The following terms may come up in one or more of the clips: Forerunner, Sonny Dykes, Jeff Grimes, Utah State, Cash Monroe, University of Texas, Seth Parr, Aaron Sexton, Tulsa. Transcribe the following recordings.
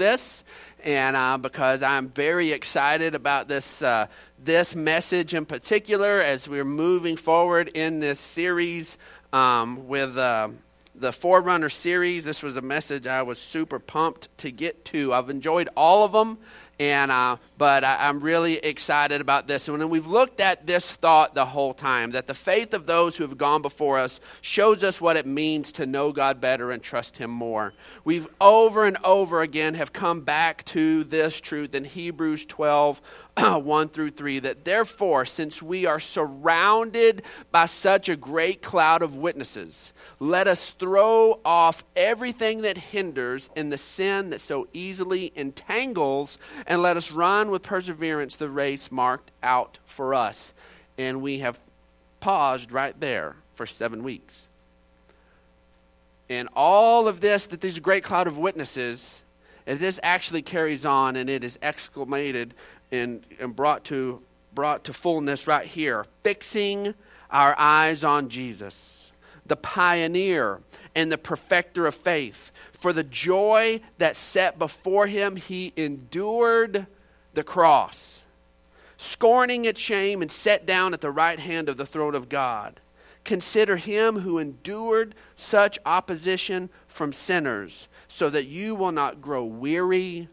this, and because I'm very excited about this this message in particular as we're moving forward in this series with the Forerunner series. This was a message I was super pumped to get to. I've enjoyed all of them. And but I'm really excited about this one. And we've looked at this thought the whole time, that the faith of those who have gone before us shows us what it means to know God better and trust him more. We've over and over again have come back to this truth in Hebrews 12, 1 through 3, that therefore, since we are surrounded by such a great cloud of witnesses, let us throw off everything that hinders and the sin that so easily entangles, and let us run with perseverance the race marked out for us. And we have paused right there for 7 weeks. And all of this, that there's a great cloud of witnesses, and this actually carries on, and it is exclamated and brought to fullness right here. Fixing our eyes on Jesus, the pioneer and the perfecter of faith. For the joy that set before him, he endured the cross, scorning its shame, and sat down at the right hand of the throne of God. Consider him who endured such opposition from sinners, so that you will not grow weary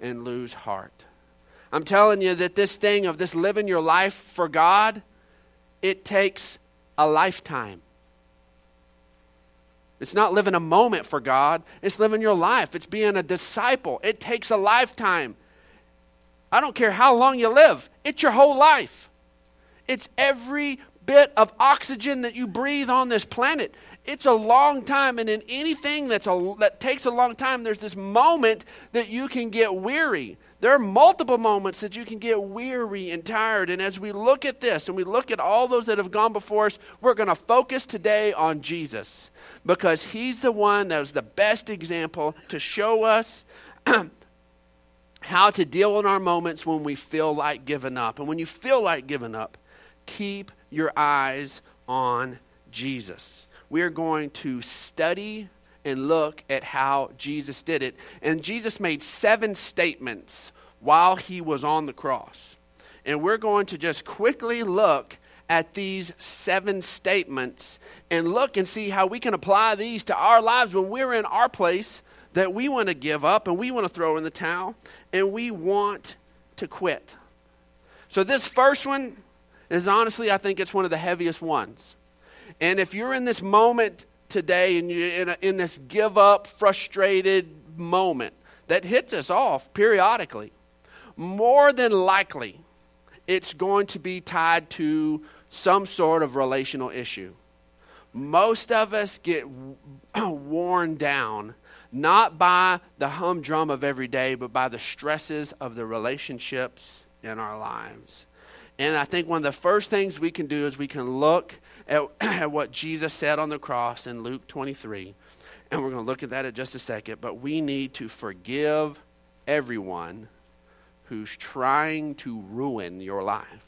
and lose heart. I'm telling you that this thing of this living your life for God, it takes a lifetime. It's not living a moment for God. It's living your life. It's being a disciple. It takes a lifetime. I don't care how long you live. It's your whole life. It's every bit of oxygen that you breathe on this planet. It's a long time. And in anything that takes a long time, there's this moment that you can get weary. There are multiple moments that you can get weary and tired. And as we look at this and we look at all those that have gone before us, we're going to focus today on Jesus, because he's the one that was the best example to show us how to deal in our moments when we feel like giving up. And when you feel like giving up, keep your eyes on Jesus. We are going to study and look at how Jesus did it. And Jesus made 7 statements while he was on the cross. And we're going to just quickly look at these 7 statements and look and see how we can apply these to our lives when we're in our place that we want to give up and we want to throw in the towel and we want to quit. So this first one is honestly, I think it's one of the heaviest ones. And if you're in this moment today and you're in this give up, frustrated moment that hits us off periodically, more than likely it's going to be tied to some sort of relational issue. Most of us get worn down, not by the humdrum of every day, but by the stresses of the relationships in our lives. And I think one of the first things we can do is we can look at what Jesus said on the cross in Luke 23. And we're going to look at that in just a second. But we need to forgive everyone who's trying to ruin your life.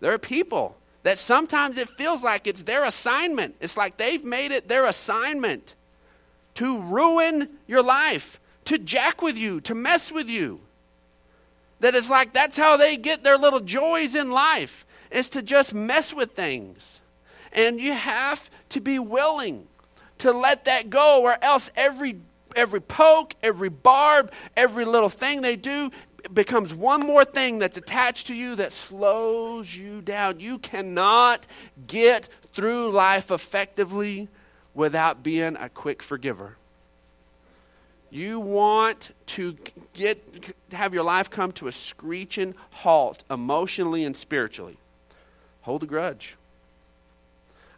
There are people that sometimes it feels like it's their assignment. It's like they've made it their assignment to ruin your life, to jack with you, to mess with you. That it's like that's how they get their little joys in life, is to just mess with things. And you have to be willing to let that go, or else every poke, every barb, every little thing they do becomes one more thing that's attached to you that slows you down. You cannot get through life effectively without being a quick forgiver. You want to have your life come to a screeching halt emotionally and spiritually. Hold a grudge.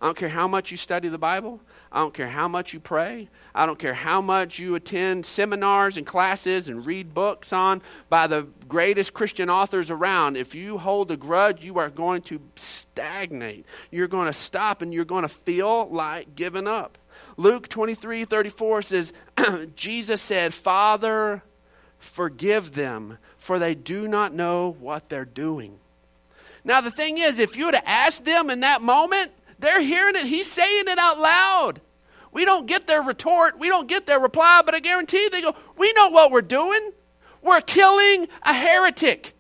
I don't care how much you study the Bible. I don't care how much you pray. I don't care how much you attend seminars and classes and read books on by the greatest Christian authors around. If you hold a grudge, you are going to stagnate. You're going to stop and you're going to feel like giving up. Luke 23:34 says, Jesus said, "Father, forgive them, for they do not know what they're doing." Now, the thing is, if you would have asked them in that moment, they're hearing it. He's saying it out loud. We don't get their retort. We don't get their reply, but I guarantee they go, we know what we're doing. We're killing a heretic.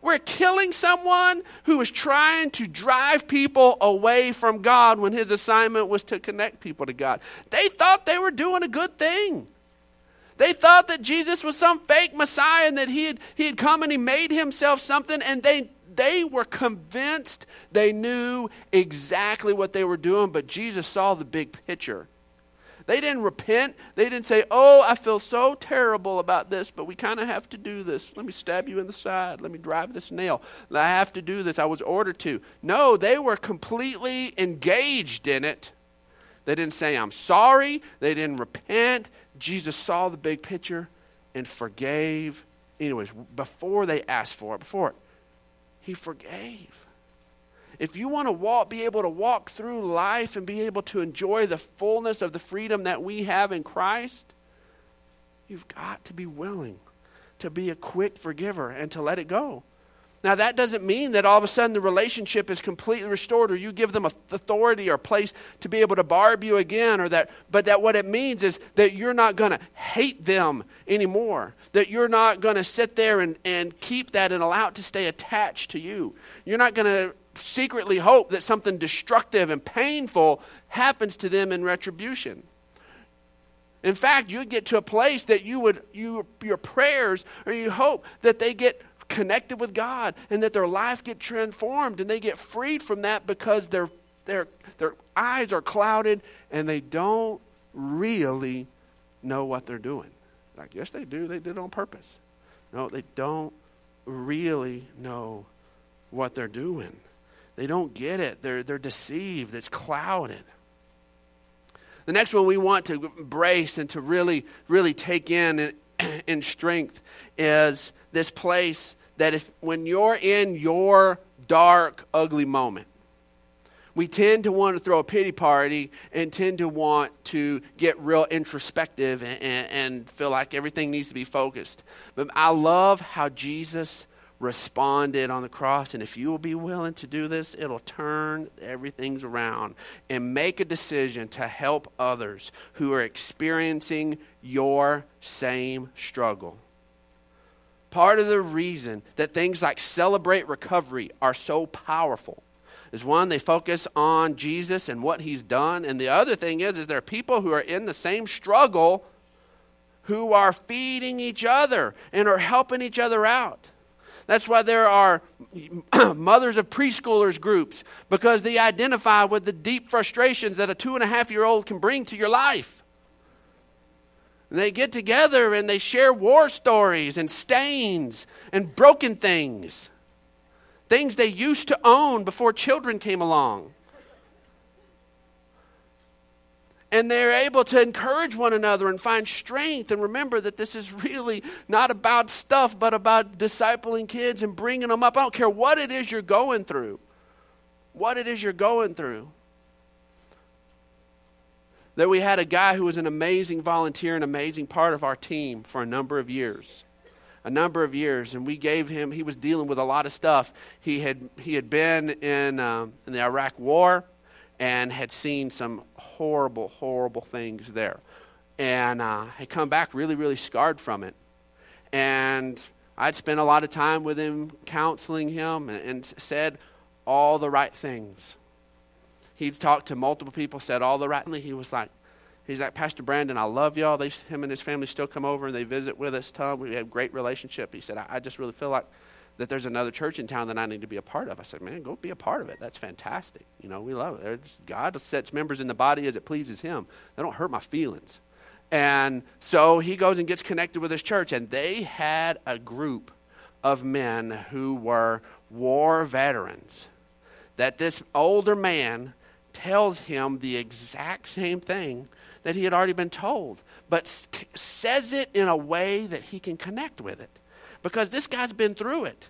We're killing someone who is trying to drive people away from God when his assignment was to connect people to God. They thought they were doing a good thing. They thought that Jesus was some fake Messiah and that he had come and he made himself something, and they were convinced they knew exactly what they were doing, but Jesus saw the big picture. They didn't repent. They didn't say, oh, I feel so terrible about this, but we kind of have to do this. Let me stab you in the side. Let me drive this nail. I have to do this. I was ordered to. No, they were completely engaged in it. They didn't say, I'm sorry. They didn't repent. Jesus saw the big picture and forgave. Anyways, before they asked for it, he forgave. If you want to be able to walk through life and be able to enjoy the fullness of the freedom that we have in Christ, you've got to be willing to be a quick forgiver and to let it go. Now, that doesn't mean that all of a sudden the relationship is completely restored, or you give them authority or place to be able to barb you again, but what it means is that you're not going to hate them anymore, that you're not going to sit there and keep that and allow it to stay attached to you. You're not going to secretly hope that something destructive and painful happens to them in retribution. In fact, you get to a place that your prayers or you hope that they get connected with God and that their life get transformed and they get freed from that, because their eyes are clouded and they don't really know what they're doing. Like, yes, they do. They did it on purpose. No, they don't really know what they're doing. They don't get it. They're deceived. It's clouded. The next one we want to embrace and to really, really take in strength is this place that when you're in your dark, ugly moment, we tend to want to throw a pity party and tend to want to get real introspective and feel like everything needs to be focused. But I love how Jesus responded on the cross, and if you will be willing to do this, it'll turn everything around and make a decision to help others who are experiencing your same struggle. Part of the reason that things like Celebrate Recovery are so powerful is, one, they focus on Jesus and what he's done, and the other thing is there are people who are in the same struggle who are feeding each other and are helping each other out. That's why there are mothers of preschoolers groups, because they identify with the deep frustrations that a 2.5-year-old can bring to your life. And they get together and they share war stories and stains and broken things, things they used to own before children came along. And they're able to encourage one another and find strength and remember that this is really not about stuff, but about discipling kids and bringing them up. I don't care what it is you're going through. That we had a guy who was an amazing volunteer, an amazing part of our team for a number of years, and we gave him, he was dealing with a lot of stuff. He had been in the Iraq War, and had seen some horrible, horrible things there. And had come back really, really scarred from it. And I'd spent a lot of time with him, counseling him, and said all the right things. He'd talked to multiple people, said all the right things. He's like, Pastor Brandon, I love y'all. Him and his family still come over and they visit with us, Tom. We have a great relationship. He said, I just really feel like that there's another church in town that I need to be a part of. I said, man, go be a part of it. That's fantastic. You know, we love it. God sets members in the body as it pleases him. They don't hurt my feelings. And so he goes and gets connected with his church, and they had a group of men who were war veterans that this older man tells him the exact same thing that he had already been told, but says it in a way that he can connect with it. Because this guy's been through it,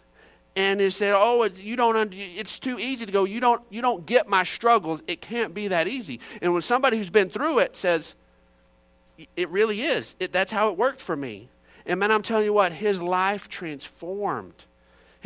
and he said, it's too easy to go, you don't get my struggles. It can't be that easy. And when somebody who's been through it says, it really is, that's how it worked for me. And man, I'm telling you what, his life transformed.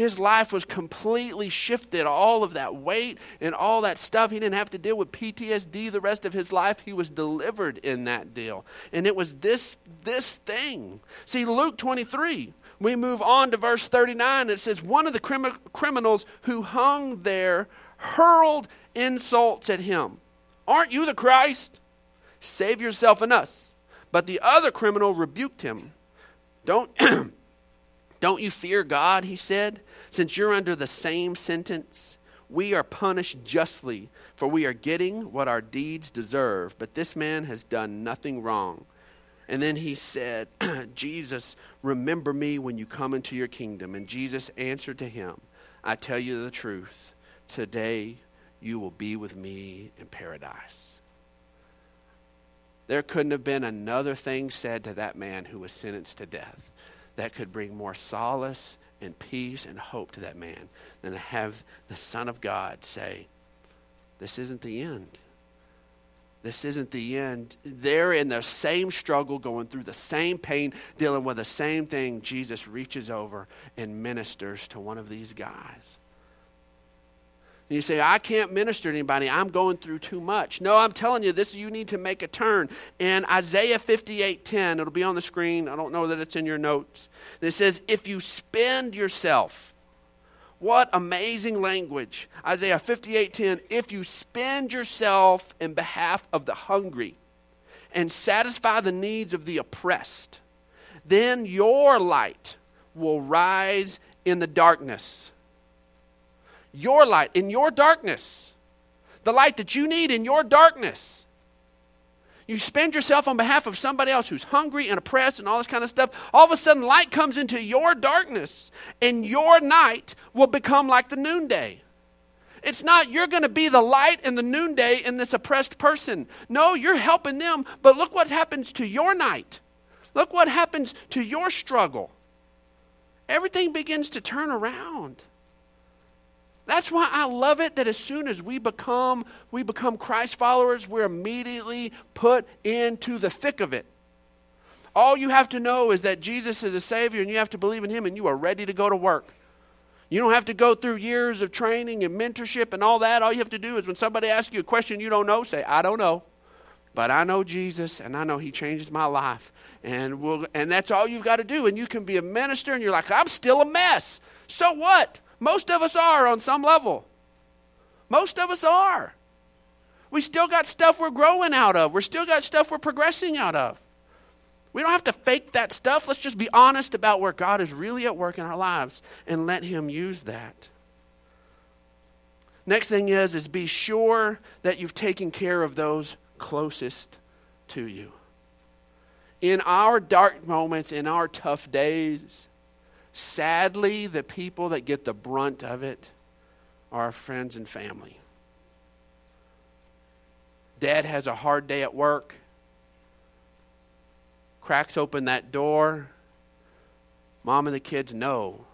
His life was completely shifted. All of that weight and all that stuff. He didn't have to deal with PTSD the rest of his life. He was delivered in that deal. And it was this thing. See, Luke 23, we move on to verse 39. It says, one of the criminals who hung there hurled insults at him. Aren't you the Christ? Save yourself and us. But the other criminal rebuked him. Don't you fear God, he said, since you're under the same sentence? We are punished justly, for we are getting what our deeds deserve. But this man has done nothing wrong. And then he said, Jesus, remember me when you come into your kingdom. And Jesus answered to him, I tell you the truth, today you will be with me in paradise. There couldn't have been another thing said to that man who was sentenced to death that could bring more solace and peace and hope to that man than to have the Son of God say, this isn't the end. This isn't the end. They're in the same struggle, going through the same pain, dealing with the same thing. Jesus reaches over and ministers to one of these guys. And you say, I can't minister to anybody. I'm going through too much. No, I'm telling you, this you need to make a turn. And Isaiah 58:10, it'll be on the screen. I don't know that it's in your notes. And it says, if you spend yourself. What amazing language. Isaiah 58:10, if you spend yourself in behalf of the hungry and satisfy the needs of the oppressed, then your light will rise in the darkness. Your light in your darkness. The light that you need in your darkness. You spend yourself on behalf of somebody else who's hungry and oppressed and all this kind of stuff. All of a sudden, light comes into your darkness, and your night will become like the noonday. It's not you're going to be the light and the noonday in this oppressed person. No, you're helping them, but look what happens to your night. Look what happens to your struggle. Everything begins to turn around. That's why I love it that as soon as we become Christ followers, we're immediately put into the thick of it. All you have to know is that Jesus is a Savior, and you have to believe in Him, and you are ready to go to work. You don't have to go through years of training and mentorship and all that. All you have to do is when somebody asks you a question you don't know, say, I don't know. But I know Jesus, and I know He changes my life. And that's all you've got to do. And you can be a minister, and you're like, I'm still a mess. So what? Most of us are on some level. Most of us are. We still got stuff we're growing out of. We're still got stuff we're progressing out of. We don't have to fake that stuff. Let's just be honest about where God is really at work in our lives and let Him use that. Next thing is be sure that you've taken care of those closest to you. In our dark moments, in our tough days, sadly, the people that get the brunt of it are our friends and family. Dad has a hard day at work, cracks open that door. Mom and the kids know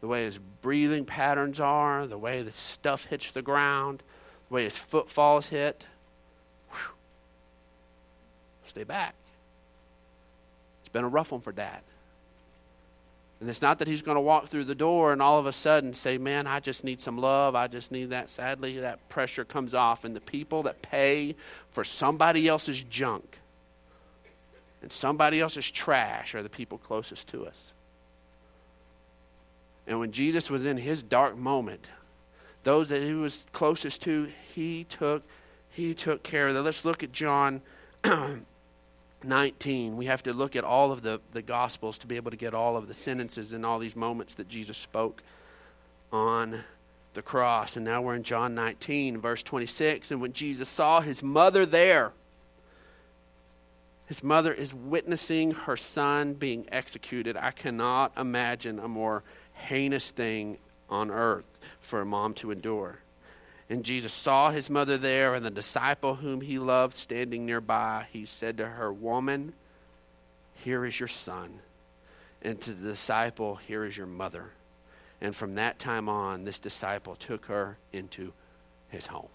the way his breathing patterns are, the way the stuff hits the ground, the way his footfalls hit. Whew. Stay back. It's been a rough one for Dad. And it's not that he's going to walk through the door and all of a sudden say, man, I just need some love. I just need that. Sadly, that pressure comes off. And the people that pay for somebody else's junk and somebody else's trash are the people closest to us. And when Jesus was in his dark moment, those that he was closest to, he took care of them. Let's look at John 19. We have to look at all of the Gospels to be able to get all of the sentences and all these moments that Jesus spoke on the cross. And now we're in John 19, verse 26. And when Jesus saw his mother there, his mother is witnessing her son being executed. I cannot imagine a more heinous thing on earth for a mom to endure. And Jesus saw his mother there and the disciple whom he loved standing nearby. He said to her, woman, here is your son. And to the disciple, here is your mother. And from that time on, this disciple took her into his home.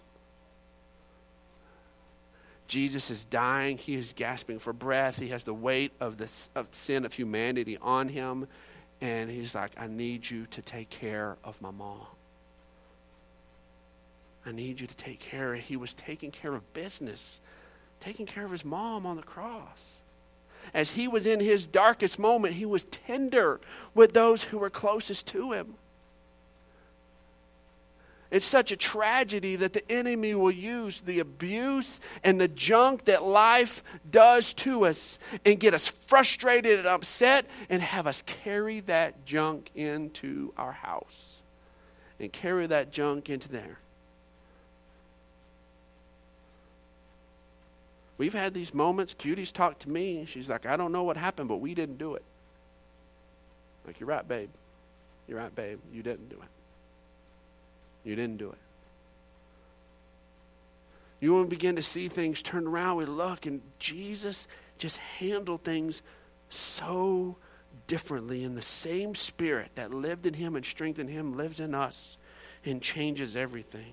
Jesus is dying. He is gasping for breath. He has the weight of sin of humanity on him. And he's like, I need you to take care of my mom. I need you to take care. He was taking care of business, taking care of his mom on the cross. As he was in his darkest moment, he was tender with those who were closest to him. It's such a tragedy that the enemy will use the abuse and the junk that life does to us and get us frustrated and upset and have us carry that junk into our house and carry that junk into there. We've had these moments. Cutie's talked to me. She's like, I don't know what happened, but we didn't do it. Like, you're right, babe. You're right, babe. You didn't do it. You didn't do it. You won't begin to see things turn around. We look, and Jesus just handled things so differently. And the same Spirit that lived in him and strengthened him lives in us and changes everything.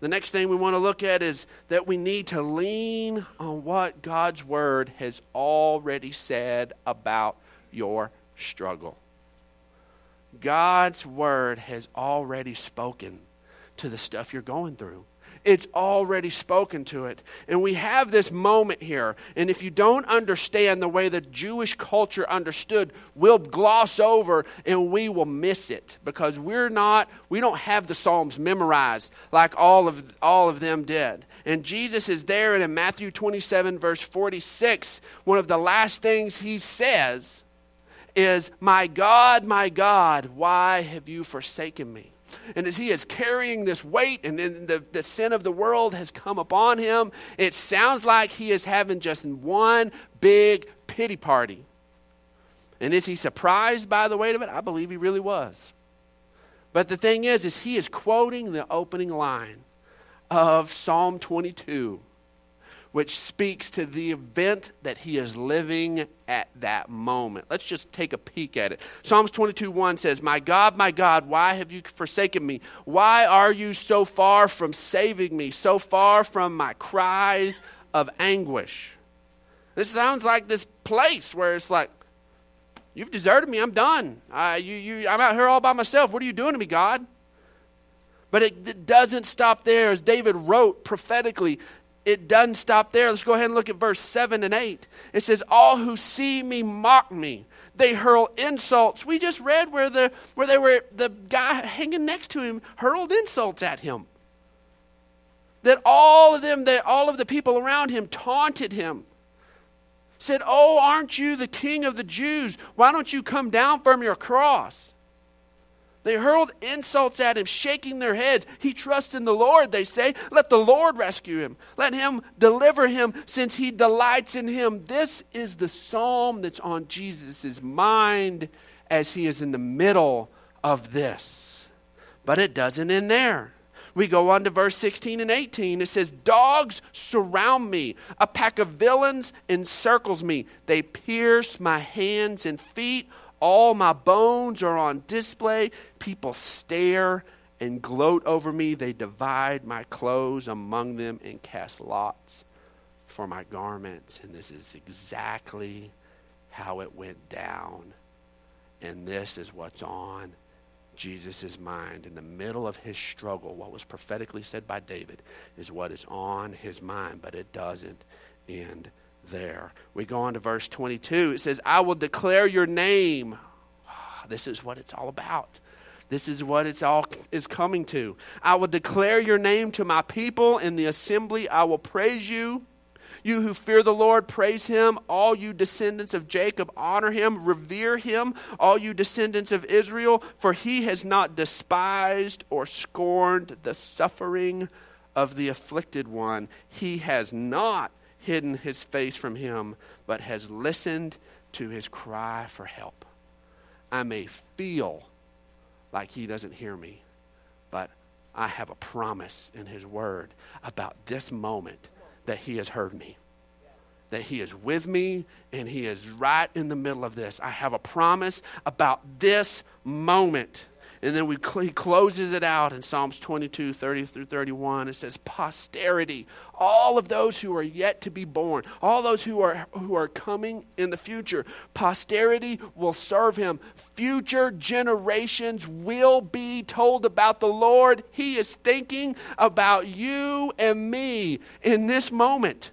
The next thing we want to look at is that we need to lean on what God's Word has already said about your struggle. God's Word has already spoken to the stuff you're going through. It's already spoken to it. And we have this moment here. And if you don't understand the way the Jewish culture understood, we'll gloss over and we will miss it because we don't have the Psalms memorized like all of them did. And Jesus is there, and in Matthew 27, verse 46, one of the last things he says is, my God, why have you forsaken me? And as he is carrying this weight and the sin of the world has come upon him, it sounds like he is having just one big pity party. And is he surprised by the weight of it? I believe he really was. But the thing is he is quoting the opening line of Psalm 22, which speaks to the event that he is living at that moment. Let's just take a peek at it. Psalms 22:1 says, my God, why have you forsaken me? Why are you so far from saving me, so far from my cries of anguish? This sounds like this place where it's like, you've deserted me, I'm done. I'm out here all by myself. What are you doing to me, God? But it doesn't stop there. As David wrote prophetically, it doesn't stop there. Let's go ahead and look at verse 7 and 8. It says, all who see me mock me. They hurl insults. We just read where the guy hanging next to him hurled insults at him. That all of the people around him taunted him. Said, oh, aren't you the king of the Jews? Why don't you come down from your cross? They hurled insults at him, shaking their heads. He trusts in the Lord, they say. Let the Lord rescue him. Let him deliver him, since he delights in him. This is the psalm that's on Jesus' mind as he is in the middle of this. But it doesn't end there. We go on to verse 16 and 18. It says, dogs surround me. A pack of villains encircles me. They pierce my hands and feet. All my bones are on display. People stare and gloat over me. They divide my clothes among them and cast lots for my garments. And this is exactly how it went down. And this is what's on Jesus' mind. In the middle of his struggle, what was prophetically said by David is what is on his mind, but it doesn't end there. We go on to verse 22. It says, I will declare your name. This is what it's all about. This is what it's all is coming to. I will declare your name to my people. In the assembly, I will praise you. You who fear the Lord, praise him. All you descendants of Jacob, honor him, revere him. All you descendants of Israel, for he has not despised or scorned the suffering of the afflicted one. He has not hidden his face from him, but has listened to his cry for help. I may feel like he doesn't hear me, but I have a promise in his word about this moment that he has heard me, that he is with me, and he is right in the middle of this. I have a promise about this moment. And then he closes it out in Psalms 22, 30 through 31. It says, posterity, all of those who are yet to be born, all those who are coming in the future, posterity will serve him. Future generations will be told about the Lord. He is thinking about you and me in this moment,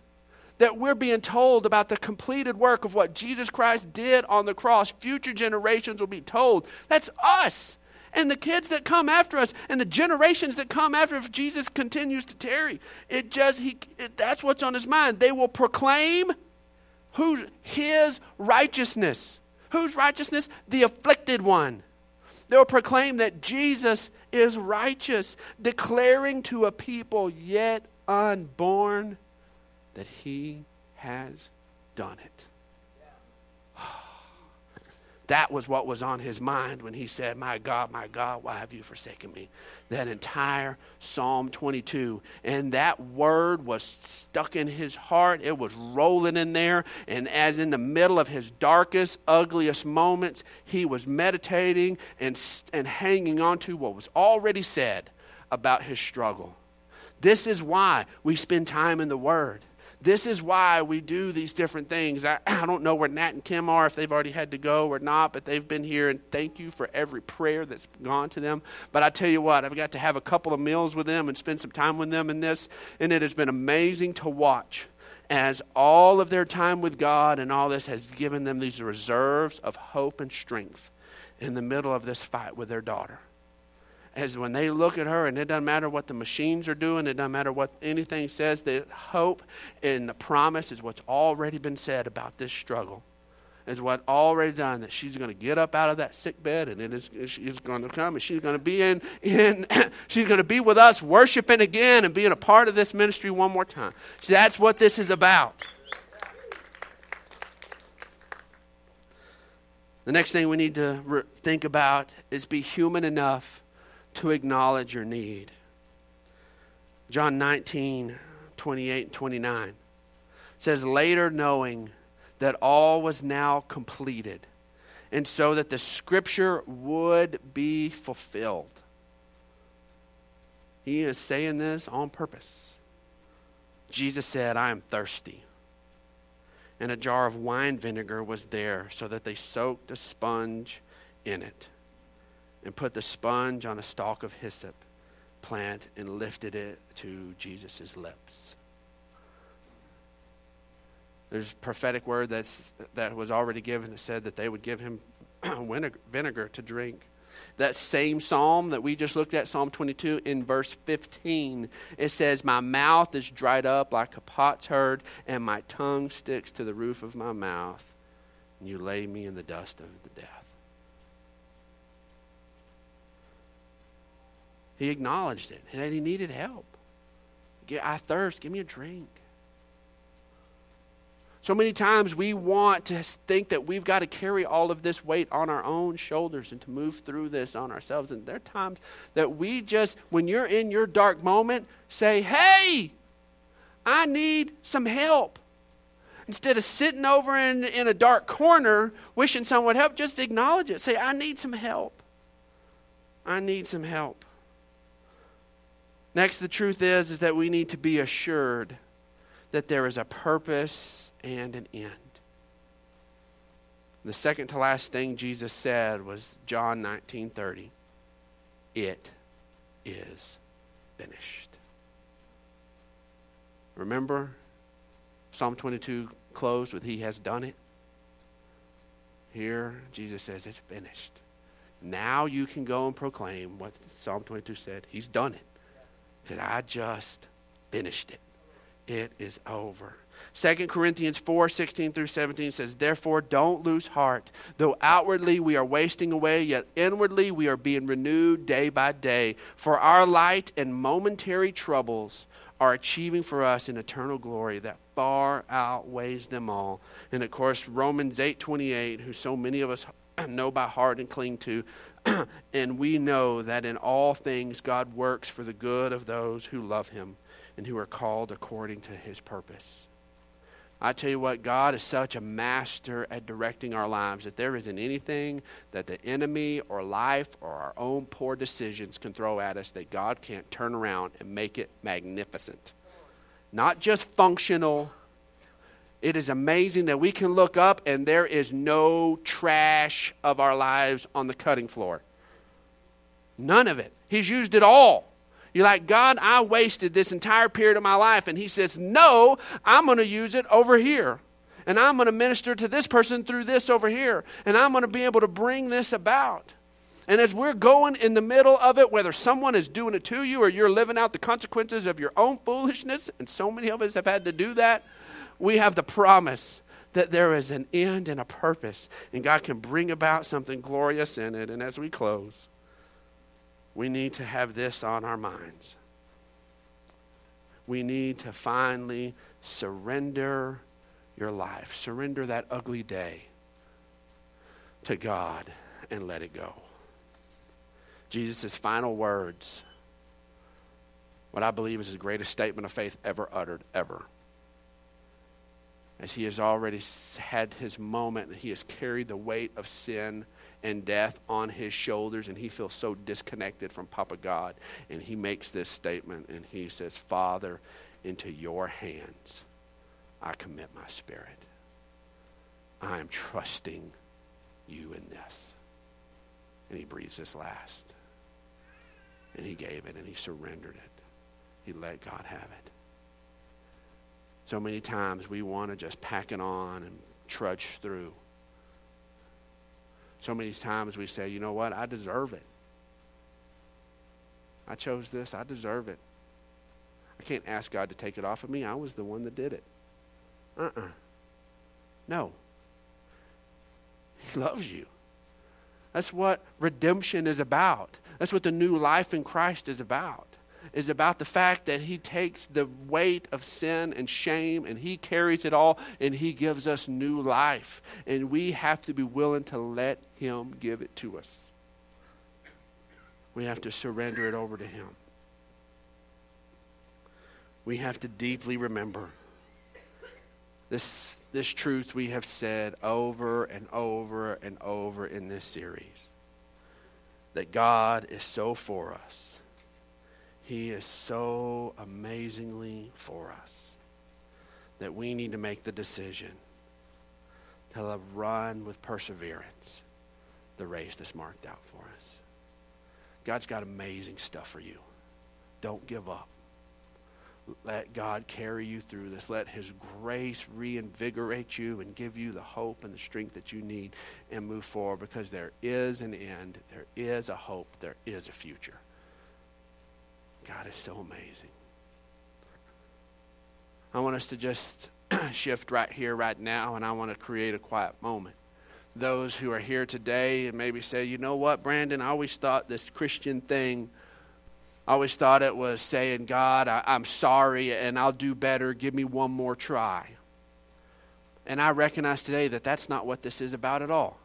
that we're being told about the completed work of what Jesus Christ did on the cross. Future generations will be told. That's us. And the kids that come after us, and the generations that come after, if Jesus continues to tarry, that's what's on his mind. They will proclaim his righteousness. Whose righteousness? The afflicted one. They will proclaim that Jesus is righteous, declaring to a people yet unborn that he has done it. That was what was on his mind when he said, my God, why have you forsaken me? That entire Psalm 22. And that word was stuck in his heart. It was rolling in there. And as in the middle of his darkest, ugliest moments, he was meditating and hanging on to what was already said about his struggle. This is why we spend time in the Word. This is why we do these different things. I don't know where Nat and Kim are, if they've already had to go or not, but they've been here, and thank you for every prayer that's gone to them. But I tell you what, I've got to have a couple of meals with them and spend some time with them in this, and it has been amazing to watch as all of their time with God and all this has given them these reserves of hope and strength in the middle of this fight with their daughter. As when they look at her, and it doesn't matter what the machines are doing, it doesn't matter what anything says, the hope and the promise is what's already been said about this struggle. Is what already done, that she's going to get up out of that sick bed, and she's going to come, and she's going to be she's going to be with us worshiping again and being a part of this ministry one more time. So that's what this is about. The next thing we need to think about is be human enough to acknowledge your need. John 19, 28 and 29 says, later knowing that all was now completed, and so that the scripture would be fulfilled. He is saying this on purpose. Jesus said, I am thirsty. And a jar of wine vinegar was there, so that they soaked a sponge in it, and put the sponge on a stalk of hyssop plant and lifted it to Jesus' lips. There's a prophetic word that was already given that said that they would give him vinegar to drink. That same psalm that we just looked at, Psalm 22, in verse 15, it says, my mouth is dried up like a pot's herd, and my tongue sticks to the roof of my mouth, and you lay me in the dust of the death. He acknowledged it, and that he needed help. I thirst. Give me a drink. So many times we want to think that we've got to carry all of this weight on our own shoulders and to move through this on ourselves. And there are times that we just, when you're in your dark moment, say, hey, I need some help. Instead of sitting over in a dark corner wishing someone would help, just acknowledge it. Say, I need some help. I need some help. Next, the truth is that we need to be assured that there is a purpose and an end. The second to last thing Jesus said was John 19:30. It is finished. Remember, Psalm 22 closed with he has done it. Here, Jesus says it's finished. Now you can go and proclaim what Psalm 22 said. He's done it. Because I just finished it. It is over. 2 Corinthians 4, 16 through 17 says, therefore, don't lose heart. Though outwardly we are wasting away, yet inwardly we are being renewed day by day. For our light and momentary troubles are achieving for us an eternal glory that far outweighs them all. And of course, Romans 8, 28, who so many of us know by heart and cling to, and we know that in all things God works for the good of those who love him and who are called according to his purpose. I tell you what, God is such a master at directing our lives that there isn't anything that the enemy or life or our own poor decisions can throw at us that God can't turn around and make it magnificent. Not just functional. It is amazing that we can look up and there is no trash of our lives on the cutting floor. None of it. He's used it all. You're like, God, I wasted this entire period of my life. And he says, no, I'm going to use it over here. And I'm going to minister to this person through this over here. And I'm going to be able to bring this about. And as we're going in the middle of it, whether someone is doing it to you or you're living out the consequences of your own foolishness, and so many of us have had to do that, we have the promise that there is an end and a purpose. And God can bring about something glorious in it. And as we close, we need to have this on our minds. We need to finally surrender your life. Surrender that ugly day to God and let it go. Jesus' final words, what I believe is the greatest statement of faith ever uttered, ever. As he has already had his moment, he has carried the weight of sin and death on his shoulders, and he feels so disconnected from Papa God. And he makes this statement, and he says, Father, into your hands I commit my spirit. I am trusting you in this. And he breathes this last. And he gave it, and he surrendered it. He let God have it. So many times we want to just pack it on and trudge through. So many times we say, you know what, I deserve it. I chose this, I deserve it. I can't ask God to take it off of me. I was the one that did it. No. He loves you. That's what redemption is about. That's what the new life in Christ is about. It's about the fact that he takes the weight of sin and shame and he carries it all and he gives us new life. And we have to be willing to let him give it to us. We have to surrender it over to him. We have to deeply remember this truth we have said over and over and over in this series. That God is so for us. He is so amazingly for us that we need to make the decision to run with perseverance the race that's marked out for us. God's got amazing stuff for you. Don't give up. Let God carry you through this. Let his grace reinvigorate you and give you the hope and the strength that you need and move forward, because there is an end, there is a hope, there is a future. God is so amazing. I want us to just shift right here, right now, and I want to create a quiet moment. Those who are here today and maybe say, you know what, Brandon, I always thought this Christian thing, I always thought it was saying, God, I'm sorry and I'll do better. Give me one more try. And I recognize today that that's not what this is about at all.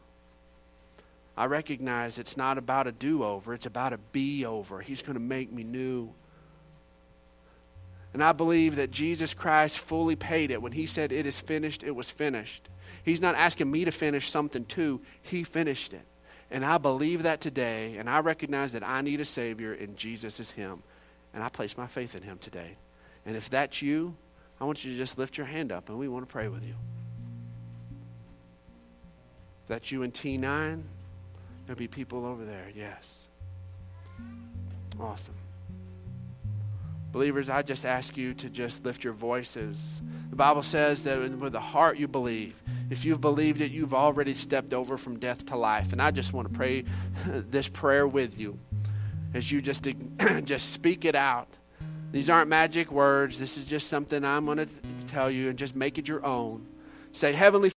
I recognize it's not about a do-over. It's about a be-over. He's going to make me new. And I believe that Jesus Christ fully paid it. When he said, it is finished, it was finished. He's not asking me to finish something too. He finished it. And I believe that today. And I recognize that I need a Savior, and Jesus is him. And I place my faith in him today. And if that's you, I want you to just lift your hand up, and we want to pray with you. If that's you in T9, there'll be people over there, yes. Awesome. Believers, I just ask you to just lift your voices. The Bible says that with the heart you believe. If you've believed it, you've already stepped over from death to life. And I just want to pray this prayer with you as you just speak it out. These aren't magic words. This is just something I'm going to tell you, and just make it your own. Say, Heavenly